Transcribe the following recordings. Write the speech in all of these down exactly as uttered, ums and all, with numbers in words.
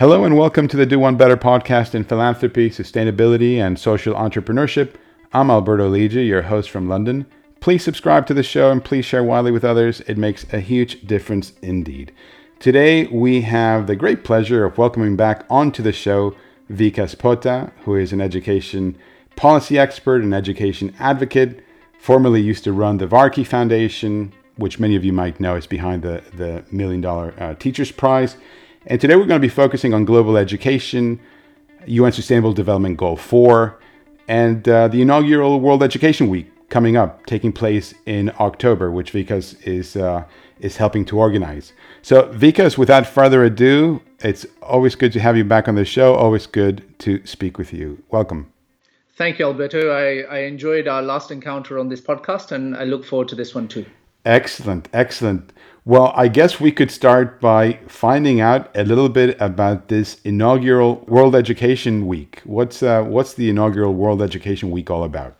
Hello and welcome to the Do One Better podcast in philanthropy, sustainability, and social entrepreneurship. I'm Alberto Lidji, your host from London. Please subscribe to the show and please share widely with others. It makes a huge difference indeed. Today, we have the great pleasure of welcoming back onto the show Vikas Pota, who is an education policy expert and education advocate, formerly used to run the Varkey Foundation, which many of you might know is behind the, the million dollar uh, Teacher's Prize. And today we're going to be focusing on global education, U N Sustainable Development Goal four, and uh, the inaugural World Education Week coming up, taking place in October, which Vikas is uh, is helping to organize. So Vikas, without further ado, it's always good to have you back on the show. Always good to speak with you. Welcome. Thank you, Alberto. I, I enjoyed our last encounter on this podcast, and I look forward to this one too. Excellent, excellent. Well, I guess we could start by finding out a little bit about this inaugural World Education Week. What's uh, what's the inaugural World Education Week all about?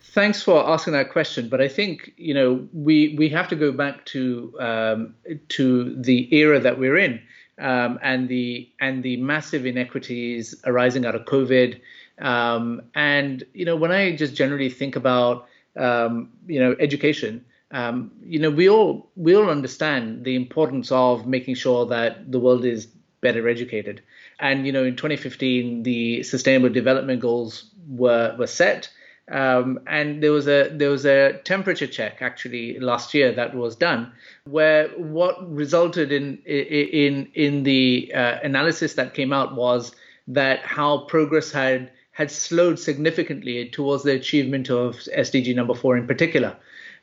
Thanks for asking that question. But I think, you know, we, we have to go back to um, to the era that we're in um, and the and the massive inequities arising out of COVID. Um, and, you know, when I just generally think about, um, you know, education, Um, you know, we all we all understand the importance of making sure that the world is better educated. And, you know, in twenty fifteen, the Sustainable Development Goals were were set. Um, and there was a there was a temperature check actually last year that was done, where what resulted in in in the uh, analysis that came out was that how progress had had slowed significantly towards the achievement of S D G number four in particular.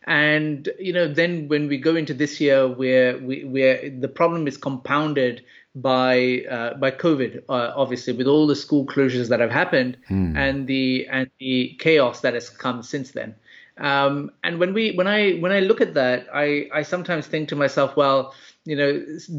And, you know, then when we go into this year, where we where the problem is compounded by uh, by COVID, uh, obviously, with all the school closures that have happened mm. and the and the chaos that has come since then. Um, and when we when I when I look at that, I, I sometimes think to myself, well, you know,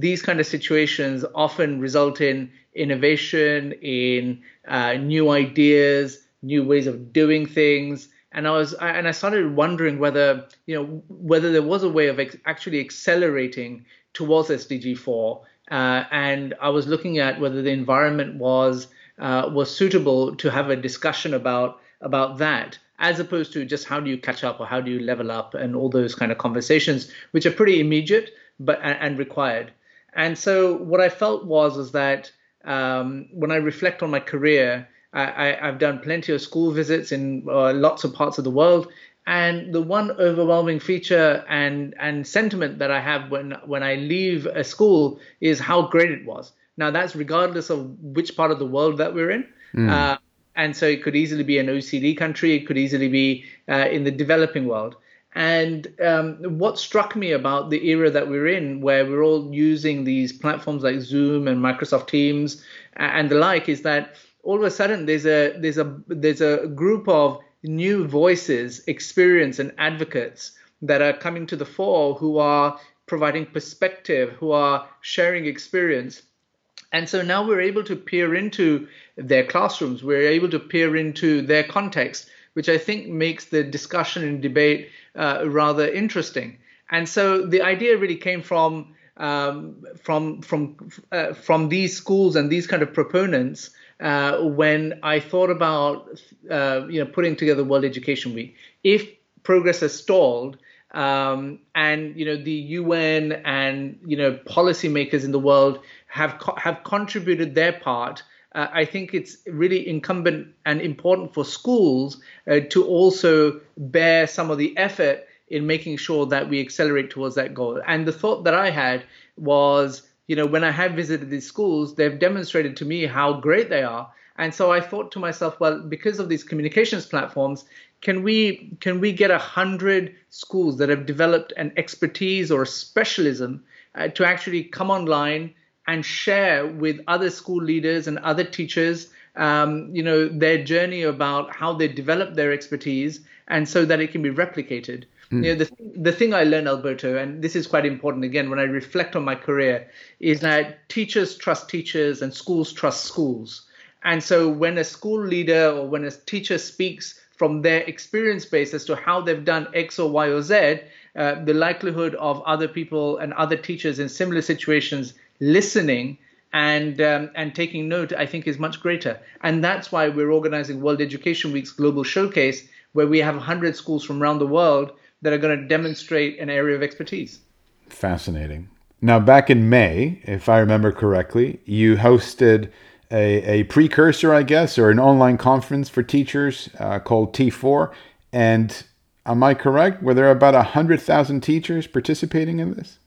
these kind of situations often result in innovation, in uh, new ideas, new ways of doing things. And I was, and I started wondering whether, you know, whether there was a way of ex- actually accelerating towards S D G four. Uh, and I was looking at whether the environment was uh, was suitable to have a discussion about about that, as opposed to just how do you catch up or how do you level up and all those kind of conversations, which are pretty immediate but and, and required. And so what I felt was was that um, when I reflect on my career, I, I've done plenty of school visits in uh, lots of parts of the world, and the one overwhelming feature and and sentiment that I have when when I leave a school is how great it was. Now, that's regardless of which part of the world that we're in. Mm. Uh, and so it could easily be an O E C D country. It could easily be uh, in the developing world. And um, what struck me about the era that we're in, where we're all using these platforms like Zoom and Microsoft Teams and the like, is that all of a sudden, there's a there's a there's a group of new voices, experience, and advocates that are coming to the fore, who are providing perspective, who are sharing experience, and so now we're able to peer into their classrooms, we're able to peer into their context, which I think makes the discussion and debate uh, rather interesting. And so the idea really came from um, from from uh, from these schools and these kind of proponents. Uh, when I thought about uh, you know putting together World Education Week, if progress has stalled, um, and you know the U N and you know policymakers in the world have co- have contributed their part, uh, I think it's really incumbent and important for schools uh, to also bear some of the effort in making sure that we accelerate towards that goal. And the thought that I had was, you know, when I have visited these schools, they've demonstrated to me how great they are. And so I thought to myself, well, because of these communications platforms, can we can we get a hundred schools that have developed an expertise or a specialism uh, to actually come online and share with other school leaders and other teachers, um, you know, their journey about how they developed their expertise, and so that it can be replicated. Mm. You know, the, the thing I learned, Alberto, and this is quite important, again, when I reflect on my career, is that teachers trust teachers and schools trust schools. And so when a school leader or when a teacher speaks from their experience base as to how they've done X or Y or Z, uh, the likelihood of other people and other teachers in similar situations listening and um, and taking note, I think, is much greater. And that's why we're organizing World Education Week's Global Showcase, where we have one hundred schools from around the world that are going to demonstrate an area of expertise. Fascinating. Now, back in May, if I remember correctly, you hosted a, a precursor, I guess, or an online conference for teachers uh, called T four. And am I correct? Were there about one hundred thousand teachers participating in this?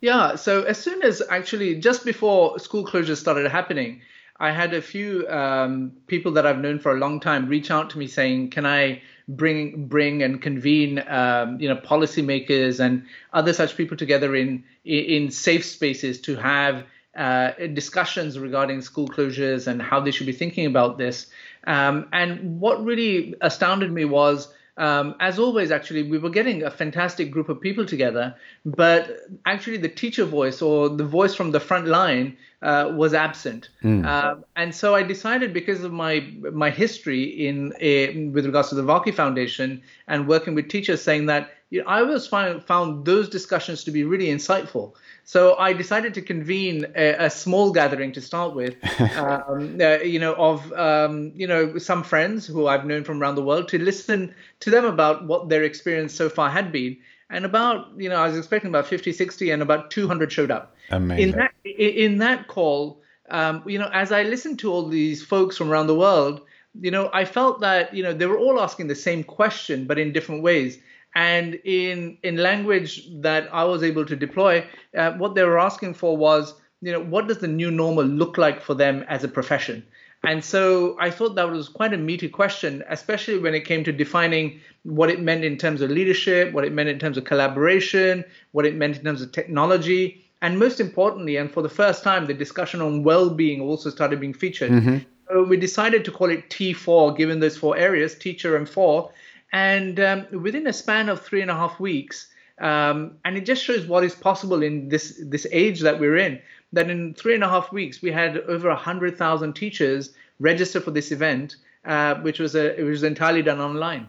Yeah. So as soon as actually just before school closures started happening, I had a few um, people that I've known for a long time reach out to me saying, can I bring bring and convene, um, you know, policymakers and other such people together in in safe spaces to have uh, discussions regarding school closures and how they should be thinking about this. Um, and what really astounded me was, um, as always, actually, we were getting a fantastic group of people together, but actually the teacher voice or the voice from the front line uh, was absent. Mm. Uh, and so I decided, because of my my history in a, with regards to the Varkey Foundation and working with teachers, saying that you know, I always find, found those discussions to be really insightful. So I decided to convene a, a small gathering to start with, um, uh, you know, of, um, you know, some friends who I've known from around the world, to listen to them about what their experience so far had been. And about, you know, I was expecting about fifty, sixty, and about two hundred showed up. Amazing. In that, in that call, um, you know, as I listened to all these folks from around the world, you know, I felt that, you know, they were all asking the same question, but in different ways. And in in language that I was able to deploy, uh, what they were asking for was, you know, what does the new normal look like for them as a profession? And so I thought that was quite a meaty question, especially when it came to defining what it meant in terms of leadership, what it meant in terms of collaboration, what it meant in terms of technology. And most importantly, and for the first time, the discussion on well-being also started being featured. Mm-hmm. So we decided to call it T four, given those four areas, teacher and four. And um, within a span of three and a half weeks, um, and it just shows what is possible in this, this age that we're in, that in three and a half weeks, we had over one hundred thousand teachers register for this event, uh, which was a, it was entirely done online.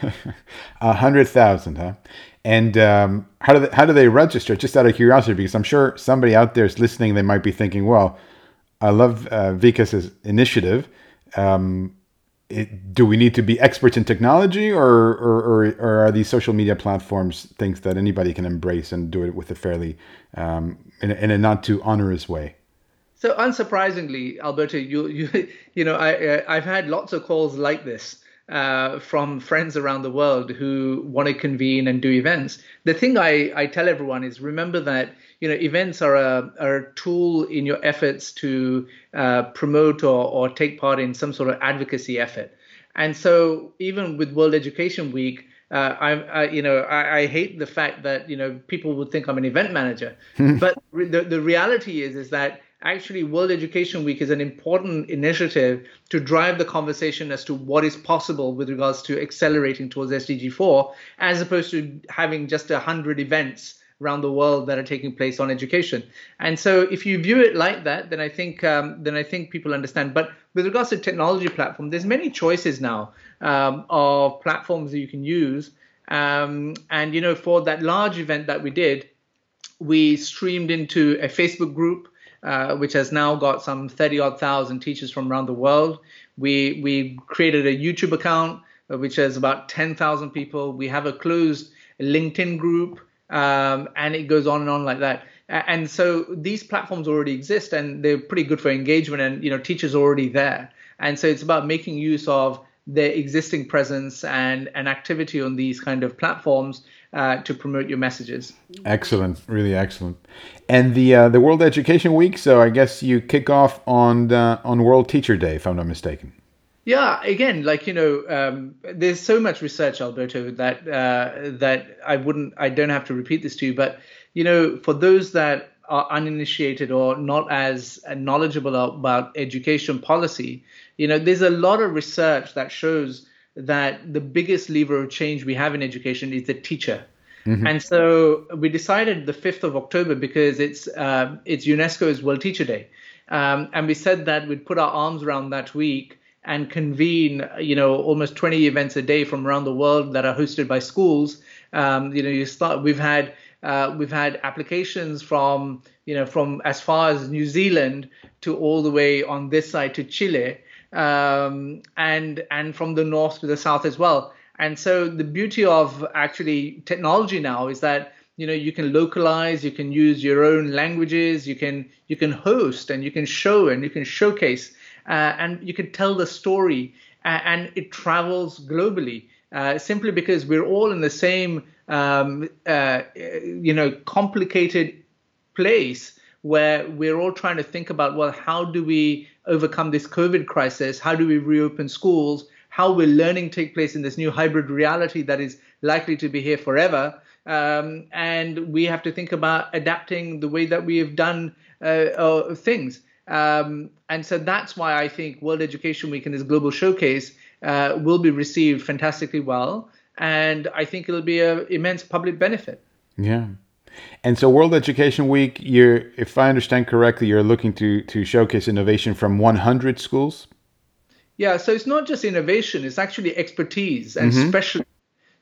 one hundred thousand, huh? And um, how do they, how do they register? Just out of curiosity, because I'm sure somebody out there is listening, they might be thinking, well, I love uh, Vikas's initiative. Um It, do we need to be experts in technology, or, or, or, or are these social media platforms things that anybody can embrace and do it with a fairly, um, in, a, in a not too onerous way? So unsurprisingly, Alberto, you you you know, I I've had lots of calls like this uh, from friends around the world who want to convene and do events. The thing I, I tell everyone is, remember that, you know, events are a, are a tool in your efforts to uh, promote or, or take part in some sort of advocacy effort. And so even with World Education Week, uh, I, I, you know, I, I hate the fact that, you know, people would think I'm an event manager. But re- the, the reality is, is that actually World Education Week is an important initiative to drive the conversation as to what is possible with regards to accelerating towards S D G four, as opposed to having just one hundred events around the world that are taking place on education. And so if you view it like that, then I think um, then I think people understand. But with regards to technology platform, there's many choices now um, of platforms that you can use. Um, and, you know, for that large event that we did, we streamed into a Facebook group, uh, which has now got some thirty odd thousand teachers from around the world. We, we created a YouTube account, uh, which has about ten thousand people. We have a closed LinkedIn group. Um, and it goes on and on like that. And so these platforms already exist, and they're pretty good for engagement, and, you know, teachers are already there. And so it's about making use of their existing presence and, and activity on these kind of platforms uh, to promote your messages. Excellent. Really excellent. And the uh, the World Education Week, so I guess you kick off on the, on World Teacher Day, if I'm not mistaken. Yeah, again, like, you know, um, there's so much research, Alberto, that uh, that I wouldn't, I don't have to repeat this to you. But, you know, for those that are uninitiated or not as knowledgeable about education policy, you know, there's a lot of research that shows that the biggest lever of change we have in education is the teacher. Mm-hmm. And so we decided the fifth of October, because it's uh, it's UNESCO's World Teacher Day. Um, and we said that we'd put our arms around that week and convene, you know, almost twenty events a day from around the world that are hosted by schools. Um, you know, you start. We've had Uh, we've had applications from, you know, from as far as New Zealand to all the way on this side to Chile, um, and and from the north to the south as well. And so the beauty of actually technology now is that, you know, you can localize, you can use your own languages, you can you can host and you can show and you can showcase, uh, and you can tell the story, uh, and it travels globally, uh, simply because we're all in the same, um, uh, you know, complicated place where we're all trying to think about, well, how do we overcome this COVID crisis? How do we reopen schools? How will learning take place in this new hybrid reality that is likely to be here forever? Um, and we have to think about adapting the way that we have done uh, uh, things. Um, and so that's why I think World Education Week and this Global Showcase uh, will be received fantastically well. And I think it'll be an immense public benefit. Yeah. And so World Education Week, you're, if I understand correctly, you're looking to, to showcase innovation from one hundred schools? Yeah, so it's not just innovation, it's actually expertise and mm-hmm. special.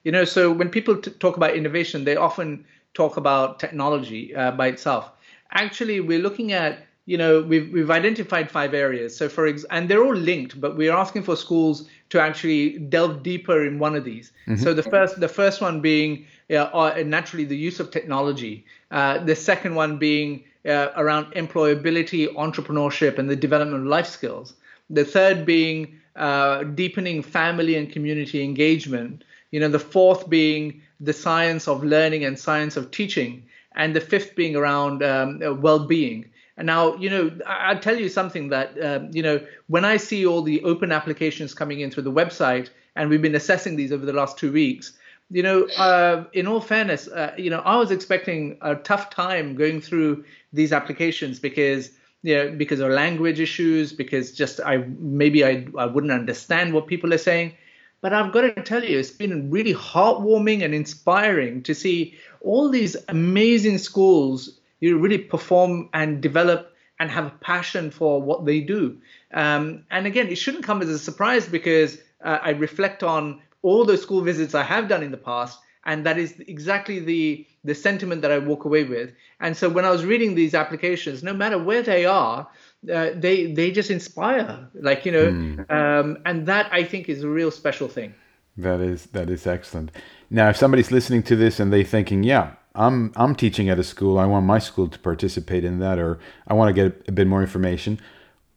You know, so when people t- talk about innovation, they often talk about technology uh, by itself. Actually, we're looking at, you know, we've, we've identified five areas. So for ex- and they're all linked, but we're asking for schools to actually delve deeper in one of these. Mm-hmm. So the first, the first one being uh, uh, naturally the use of technology. Uh, the second one being uh, around employability, entrepreneurship, and the development of life skills. The third being uh, deepening family and community engagement. You know, the fourth being the science of learning and science of teaching. And the fifth being around um, well-being. And now, you know, I'll tell you something that, uh, you know, when I see all the open applications coming in through the website, and we've been assessing these over the last two weeks, you know, uh, in all fairness, uh, you know, I was expecting a tough time going through these applications because Yeah, you know, because of language issues, because just I maybe I, I wouldn't understand what people are saying. But I've got to tell you, it's been really heartwarming and inspiring to see all these amazing schools, you know, really perform and develop and have a passion for what they do. Um, and again, it shouldn't come as a surprise because uh, I reflect on all the school visits I have done in the past. And that is exactly the, the sentiment that I walk away with. And so when I was reading these applications, no matter where they are, uh, they they just inspire. Like, you know, mm. um, and that I think is a real special thing. That is that is excellent. Now, if somebody's listening to this and they're thinking, yeah, I'm I'm teaching at a school, I want my school to participate in that, or I want to get a bit more information,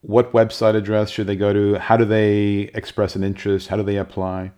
what website address should they go to? How do they express an interest? How do they apply?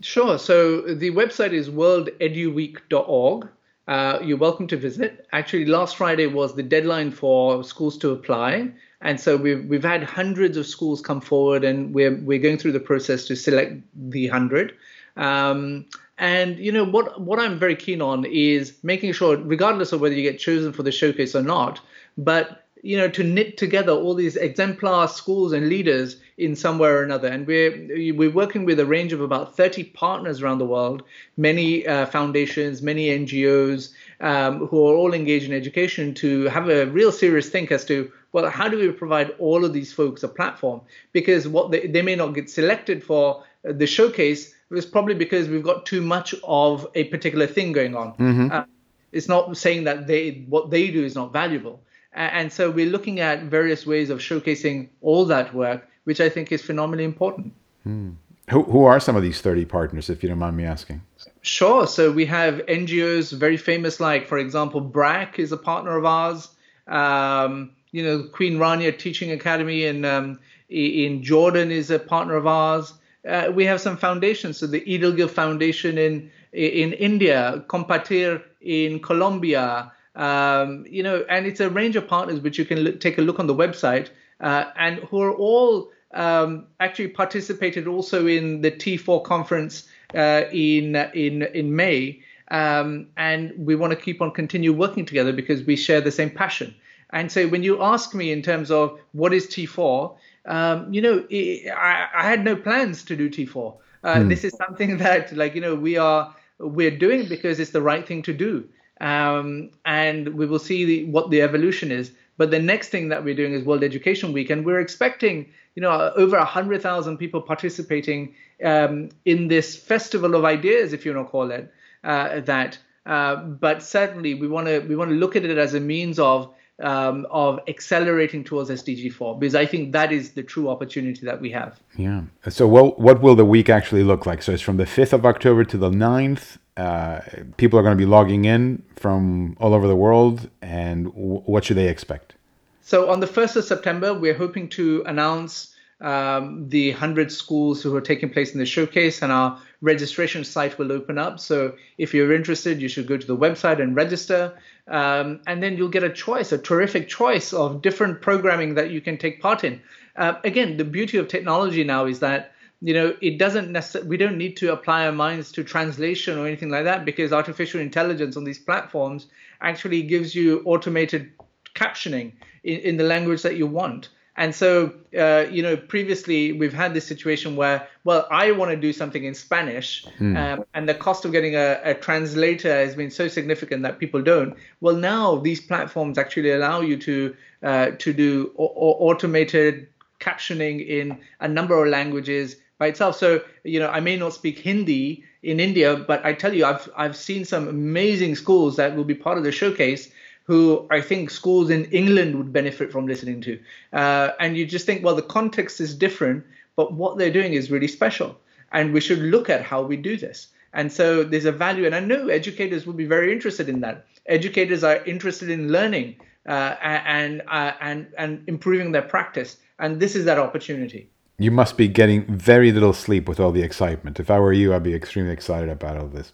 Sure. So the website is world edu week dot org. Uh, you're welcome to visit. Actually, last Friday was the deadline for schools to apply. And so we've, we've had hundreds of schools come forward, and we're, we're going through the process to select the hundred. Um, and, you know, what, what I'm very keen on is making sure, regardless of whether you get chosen for the showcase or not, but you know, to knit together all these exemplar schools and leaders in somewhere or another. And we're, we're working with a range of about thirty partners around the world, many uh, foundations, many N G Os, um, who are all engaged in education, to have a real serious think as to, well, how do we provide all of these folks a platform? Because what they, they may not get selected for the showcase is probably because we've got too much of a particular thing going on. Mm-hmm. Uh, it's not saying that they what they do is not valuable. And so we're looking at various ways of showcasing all that work, which I think is phenomenally important. Hmm. Who, who are some of these thirty partners, if you don't mind me asking? Sure. So we have N G Os very famous, like, for example, B R A C is a partner of ours. Um, you know, Queen Rania Teaching Academy in, um, in Jordan is a partner of ours. Uh, we have some foundations. So the Edelgil Foundation in, in India, Compatir in Colombia, Um, you know, and it's a range of partners which you can look, take a look on the website, uh, and who are all um, actually participated also in the T four conference uh, in in in May. Um, and we want to keep on continue working together because we share the same passion. And so when you ask me in terms of what is T four, um, you know, it, I, I had no plans to do T four. Uh, mm. This is something that, like, you know, we are we're doing because it's the right thing to do. Um, and we will see the, what the evolution is. But the next thing that we're doing is World Education Week, and we're expecting, you know, over one hundred thousand people participating um, in this festival of ideas, if you want to call it uh, that, Uh, but certainly we want to we want to look at it as a means of um, of accelerating towards S D G four, because I think that is the true opportunity that we have. Yeah. So what, what will the week actually look like? So it's from the fifth of October to the ninth. Uh, people are going to be logging in from all over the world. And w- what should they expect? So on the first of September, we're hoping to announce um, the one hundred schools who are taking place in the showcase, and our registration site will open up. So if you're interested, you should go to the website and register. Um, and then you'll get a choice, a terrific choice of different programming that you can take part in. Uh, again, the beauty of technology now is that, you know, it doesn't necessarily, we don't need to apply our minds to translation or anything like that, because artificial intelligence on these platforms actually gives you automated captioning in, in the language that you want. And so, uh, you know, previously we've had this situation where, well, I want to do something in Spanish, hmm. um, and the cost of getting a, a translator has been so significant that people don't. Well, now these platforms actually allow you to uh, to do o- o- automated captioning in a number of languages by itself. So, you know, I may not speak Hindi in India, but I tell you, I've I've seen some amazing schools that will be part of the showcase, who I think schools in England would benefit from listening to. Uh, and you just think, well, the context is different, but what they're doing is really special. And we should look at how we do this. And so there's a value. And I know educators will be very interested in that. Educators are interested in learning uh, and, uh, and, and improving their practice. And this is that opportunity. You must be getting very little sleep with all the excitement. If I were you, I'd be extremely excited about all this.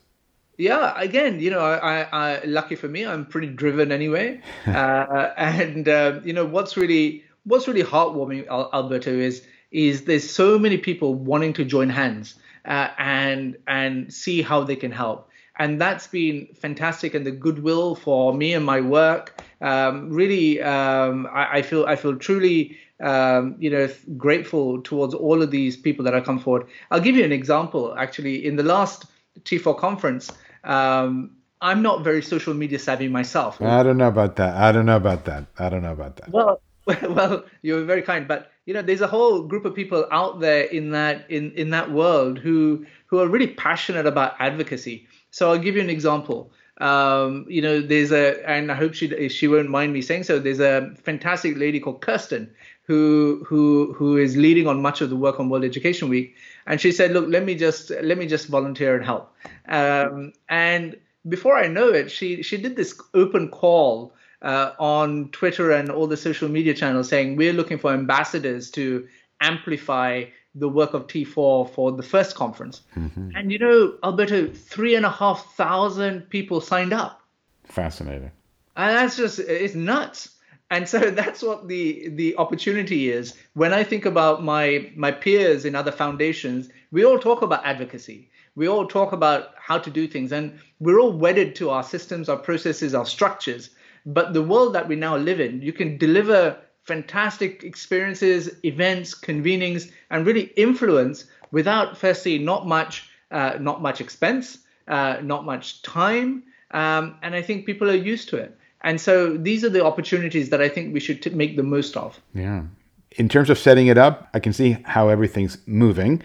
Yeah, again, you know, I, I, lucky for me, I'm pretty driven anyway. Uh, and, uh, you know, what's really what's really heartwarming, Alberto, is is there's so many people wanting to join hands uh, and and see how they can help. And that's been fantastic. And the goodwill for me and my work, um, really, um, I, I feel I feel truly, um, you know, grateful towards all of these people that have come forward. I'll give you an example, actually. In the last T four conference, um, I'm not very social media savvy myself. I don't know about that. I don't know about that. I don't know about that. Well, well, you're very kind, but you know, there's a whole group of people out there in that in, in that world who who are really passionate about advocacy. So I'll give you an example. Um, you know, there's a, and I hope she she won't mind me saying so, there's a fantastic lady called Kirsten who who who is leading on much of the work on World Education Week. And she said, look, let me just let me just volunteer and help. Um, and before I know it, she she did this open call uh, on Twitter and all the social media channels saying, we're looking for ambassadors to amplify the work of T four for the first conference. Mm-hmm. And, you know, Alberto, three and a half thousand people signed up. Fascinating. And that's just, it's nuts. And so that's what the the opportunity is. When I think about my my peers in other foundations, we all talk about advocacy. We all talk about how to do things. And we're all wedded to our systems, our processes, our structures. But the world that we now live in, you can deliver fantastic experiences, events, convenings, and really influence without, firstly, not much, uh, not much expense, uh, not much time. Um, and I think people are used to it. And so these are the opportunities that I think we should t- make the most of. Yeah. In terms of setting it up, I can see how everything's moving.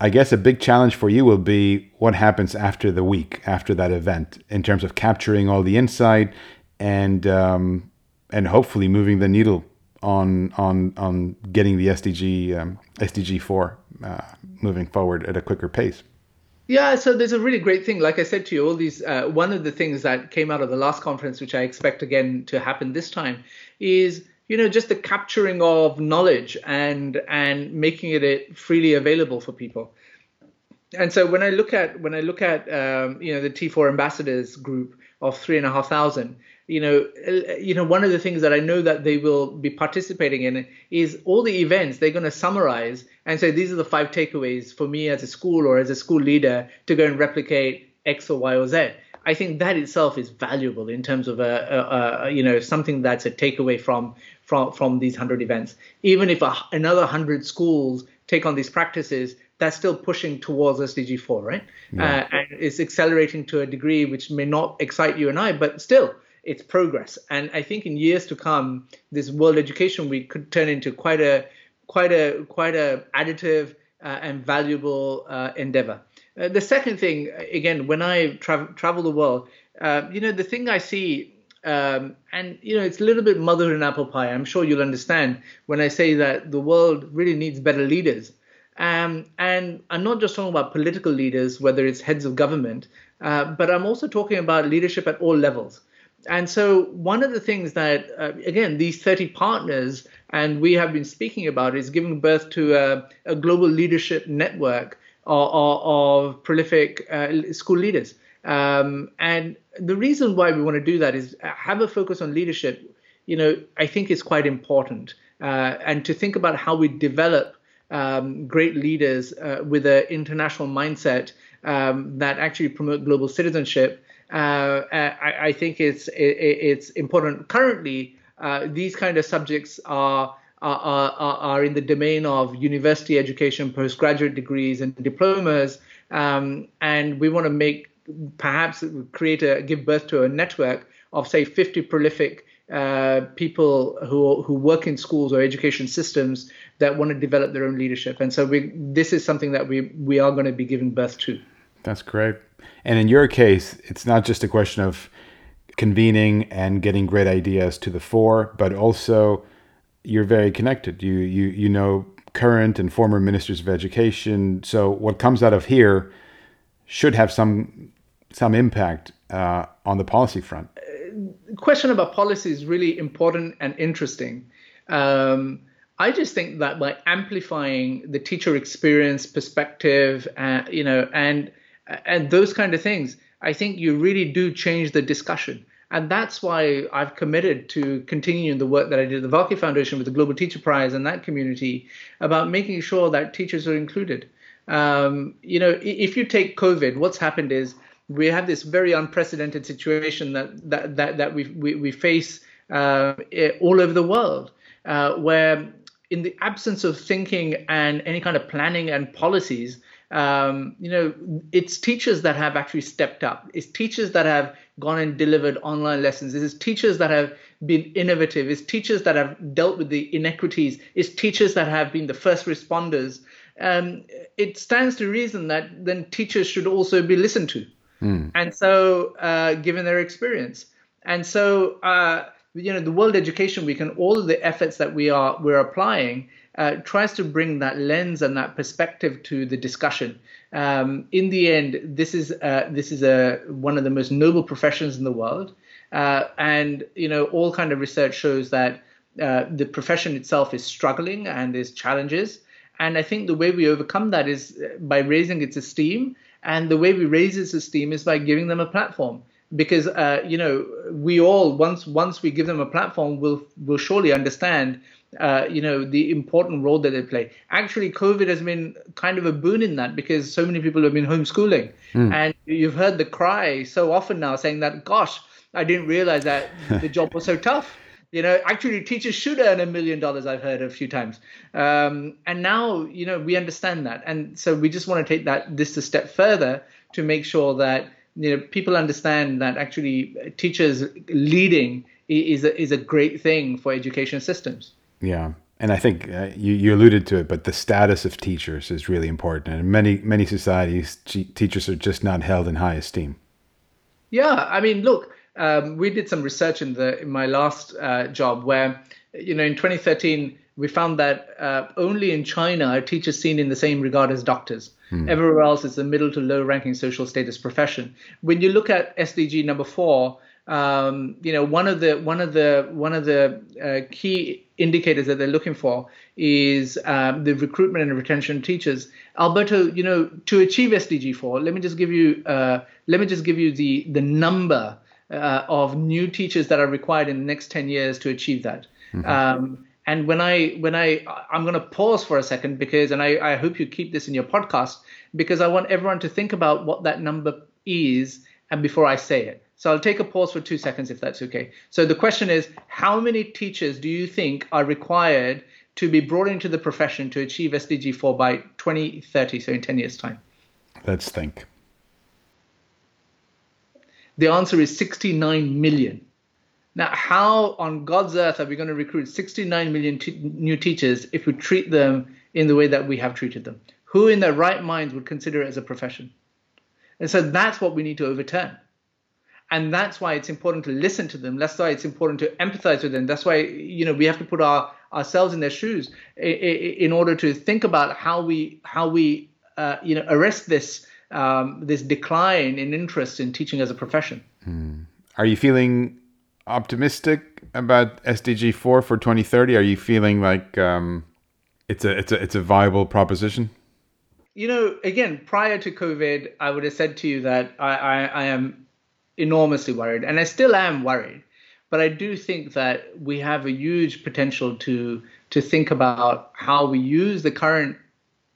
I guess a big challenge for you will be what happens after the week, after that event, in terms of capturing all the insight and um, and hopefully moving the needle on on on getting the S D G um, S D G four uh, moving forward at a quicker pace. Yeah, so there's a really great thing. Like I said to you, all these uh, one of the things that came out of the last conference, which I expect again to happen this time, is you know just the capturing of knowledge and and making it freely available for people. And so when I look at when I look at um, you know the T four ambassadors group of three and a half thousand, you know you know one of the things that I know that they will be participating in is all the events they're going to summarize and say, these are the five takeaways for me as a school or as a school leader to go and replicate X or Y or Z. I think that itself is valuable in terms of a, a, a you know something that's a takeaway from from from these one hundred events. Even if a, another one hundred schools take on these practices, that's still pushing towards S D G four, right? Yeah. Uh, and it's accelerating to a degree which may not excite you and I, but still, it's progress. And I think in years to come, this World Education Week could turn into quite a, quite a, quite a additive uh, and valuable uh, endeavor. Uh, the second thing, again, when I tra- travel the world, uh, you know, the thing I see, um, and, you know, it's a little bit mother and apple pie. I'm sure you'll understand when I say that the world really needs better leaders. Um, and I'm not just talking about political leaders, whether it's heads of government, uh, but I'm also talking about leadership at all levels. And so one of the things that, uh, again, these thirty partners and we have been speaking about is giving birth to a, a global leadership network of, of, of prolific uh, school leaders. Um, and the reason why we want to do that is have a focus on leadership, you know, I think is quite important. Uh, and to think about how we develop um, great leaders uh, with an international mindset um, that actually promote global citizenship. Uh, I, I think it's it, it's important. Currently, uh, these kind of subjects are are, are are in the domain of university education, postgraduate degrees, and diplomas. Um, and we want to make perhaps create a give birth to a network of say fifty prolific uh, people who who work in schools or education systems that want to develop their own leadership. And so we this is something that we we are going to be giving birth to. That's great. And in your case, it's not just a question of convening and getting great ideas to the fore, but also you're very connected. You you you know current and former ministers of education. So what comes out of here should have some some impact uh, on the policy front. The question about policy is really important and interesting. Um, I just think that by amplifying the teacher experience, perspective, uh, you know, and And those kind of things, I think you really do change the discussion. And that's why I've committed to continuing the work that I did at the Varkey Foundation with the Global Teacher Prize and that community about making sure that teachers are included. Um, you know, if you take COVID, what's happened is we have this very unprecedented situation that that that, that we, we, we face uh, all over the world, uh, where in the absence of thinking and any kind of planning and policies, Um, you know, it's teachers that have actually stepped up. It's teachers that have gone and delivered online lessons. It's teachers that have been innovative. It's teachers that have dealt with the inequities. It's teachers that have been the first responders. Um, it stands to reason that then teachers should also be listened to. Mm. And so, uh, given their experience. And so, uh, you know, the World Education Week and all of the efforts that we are we're applying Uh, tries to bring that lens and that perspective to the discussion. Um, in the end, this is uh, this is a one of the most noble professions in the world, uh, and you know all kind of research shows that uh, the profession itself is struggling and there's challenges. And I think the way we overcome that is by raising its esteem, and the way we raise its esteem is by giving them a platform. Because uh, you know we all once once we give them a platform, we'll we'll surely understand. Uh, you know, the important role that they play. Actually, COVID has been kind of a boon in that because so many people have been homeschooling. Mm. And you've heard the cry so often now saying that, gosh, I didn't realize that the job was so tough. You know, actually, teachers should earn a million dollars, I've heard a few times. Um, and now, you know, we understand that. And so we just want to take that this a step further to make sure that, you know, people understand that actually teachers leading is a, is a great thing for education systems. Yeah. And I think uh, you, you alluded to it, but the status of teachers is really important. And in many, many societies, t- teachers are just not held in high esteem. Yeah. I mean, look, um, we did some research in the in my last uh, job where, you know, in twenty thirteen, we found that uh, only in China are teachers seen in the same regard as doctors. Hmm. Everywhere else, it's a middle to low ranking social status profession. When you look at S D G number four, Um, you know, one of the one of the one of the uh, key indicators that they're looking for is um, the recruitment and retention of teachers. Alberto, you know, to achieve S D G four, let me just give you uh, let me just give you the the number uh, of new teachers that are required in the next ten years to achieve that. Mm-hmm. Um, and when I when I I'm going to pause for a second because, and I, I hope you keep this in your podcast because I want everyone to think about what that number is and before I say it. So I'll take a pause for two seconds if that's okay. So the question is, how many teachers do you think are required to be brought into the profession to achieve S D G four by twenty thirty, so in ten years' time? Let's think. The answer is sixty-nine million. Now, how on God's earth are we going to recruit sixty-nine million t- new teachers if we treat them in the way that we have treated them? Who in their right minds would consider it as a profession? And so that's what we need to overturn. And that's why it's important to listen to them. That's why it's important to empathize with them. That's why, you know, we have to put our ourselves in their shoes in order to think about how we how we uh, you know arrest this um, this decline in interest in teaching as a profession. Mm. Are you feeling optimistic about S D G four for twenty thirty? Are you feeling like um, it's a it's a it's a viable proposition? You know, again, prior to COVID, I would have said to you that I, I, I am enormously worried, and I still am worried. But I do think that we have a huge potential to to think about how we use the current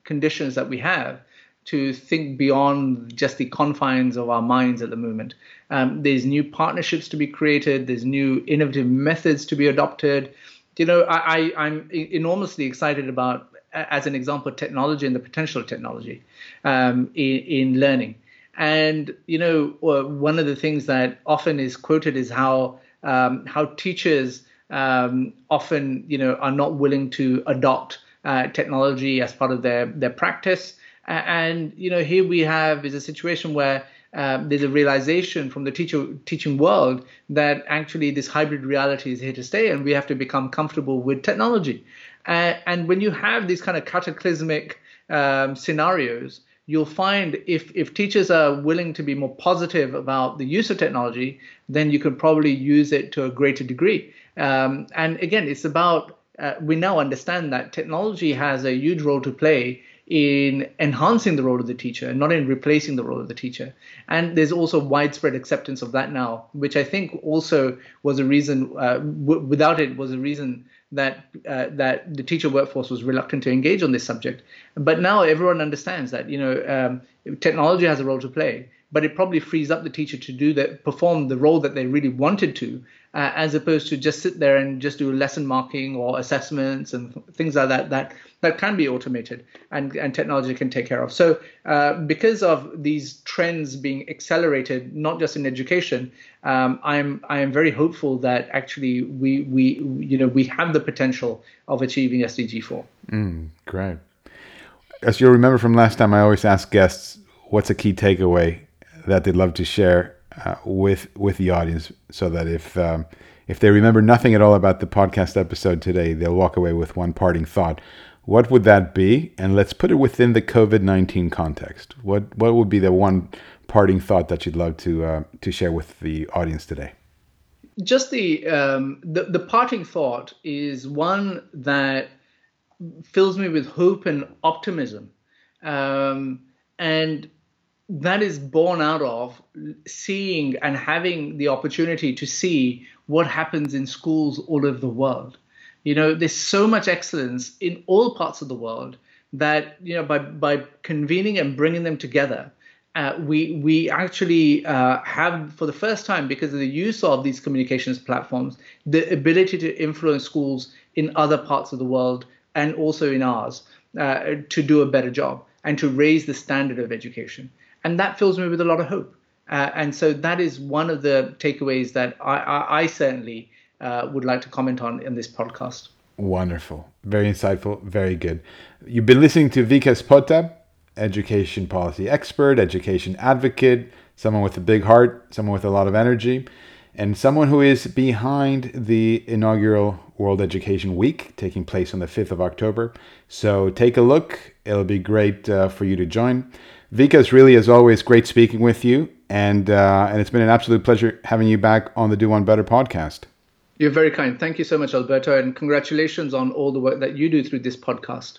conditions that we have to think beyond just the confines of our minds at the moment. Um, there's new partnerships to be created. There's new innovative methods to be adopted. You know, I, I, I'm enormously excited about, as an example, technology and the potential of technology um, in, in learning. And, you know, one of the things that often is quoted is how Um, how teachers um, often, you know, are not willing to adopt uh, technology as part of their, their practice. And, you know, here we have is a situation where uh, there's a realization from the teacher teaching world that actually this hybrid reality is here to stay, and we have to become comfortable with technology. Uh, and when you have these kind of cataclysmic um, scenarios, you'll find if, if teachers are willing to be more positive about the use of technology, then you could probably use it to a greater degree. Um, and again, it's about, uh, we now understand that technology has a huge role to play in enhancing the role of the teacher, not in replacing the role of the teacher. And there's also widespread acceptance of that now, which I think also was a reason, uh, w- without it was a reason that uh, that the teacher workforce was reluctant to engage on this subject. But now everyone understands that, you know, um, technology has a role to play, but it probably frees up the teacher to do that, perform the role that they really wanted to, uh, as opposed to just sit there and just do lesson marking or assessments and th- things like that, that that can be automated and, and technology can take care of. So uh, because of these trends being accelerated, not just in education, um, I'm I am very hopeful that actually we we you know we have the potential of achieving S D G four. Mm, great. As you'll remember from last time, I always ask guests, what's a key takeaway that they'd love to share uh, with with the audience, so that if um, if they remember nothing at all about the podcast episode today, they'll walk away with one parting thought. What would that be? And let's put it within the COVID nineteen context. What what would be the one parting thought that you'd love to uh, to share with the audience today? Just the, um, the the parting thought is one that fills me with hope and optimism, um, and that is born out of seeing and having the opportunity to see what happens in schools all over the world. You know, there's so much excellence in all parts of the world that, you know, by by convening and bringing them together, uh, we we actually uh, have, for the first time, because of the use of these communications platforms, the ability to influence schools in other parts of the world and also in ours uh, to do a better job and to raise the standard of education. And that fills me with a lot of hope. Uh, and so that is one of the takeaways that I, I, I certainly uh, would like to comment on in this podcast. Wonderful. Very insightful. Very good. You've been listening to Vikas Pota, education policy expert, education advocate, someone with a big heart, someone with a lot of energy, and someone who is behind the inaugural World Education Week taking place on the fifth of October. So take a look. It'll be great uh, for you to join. Vikas, really, as always, great speaking with you. And uh, and it's been an absolute pleasure having you back on the Do One Better podcast. You're very kind. Thank you so much, Alberto. And congratulations on all the work that you do through this podcast.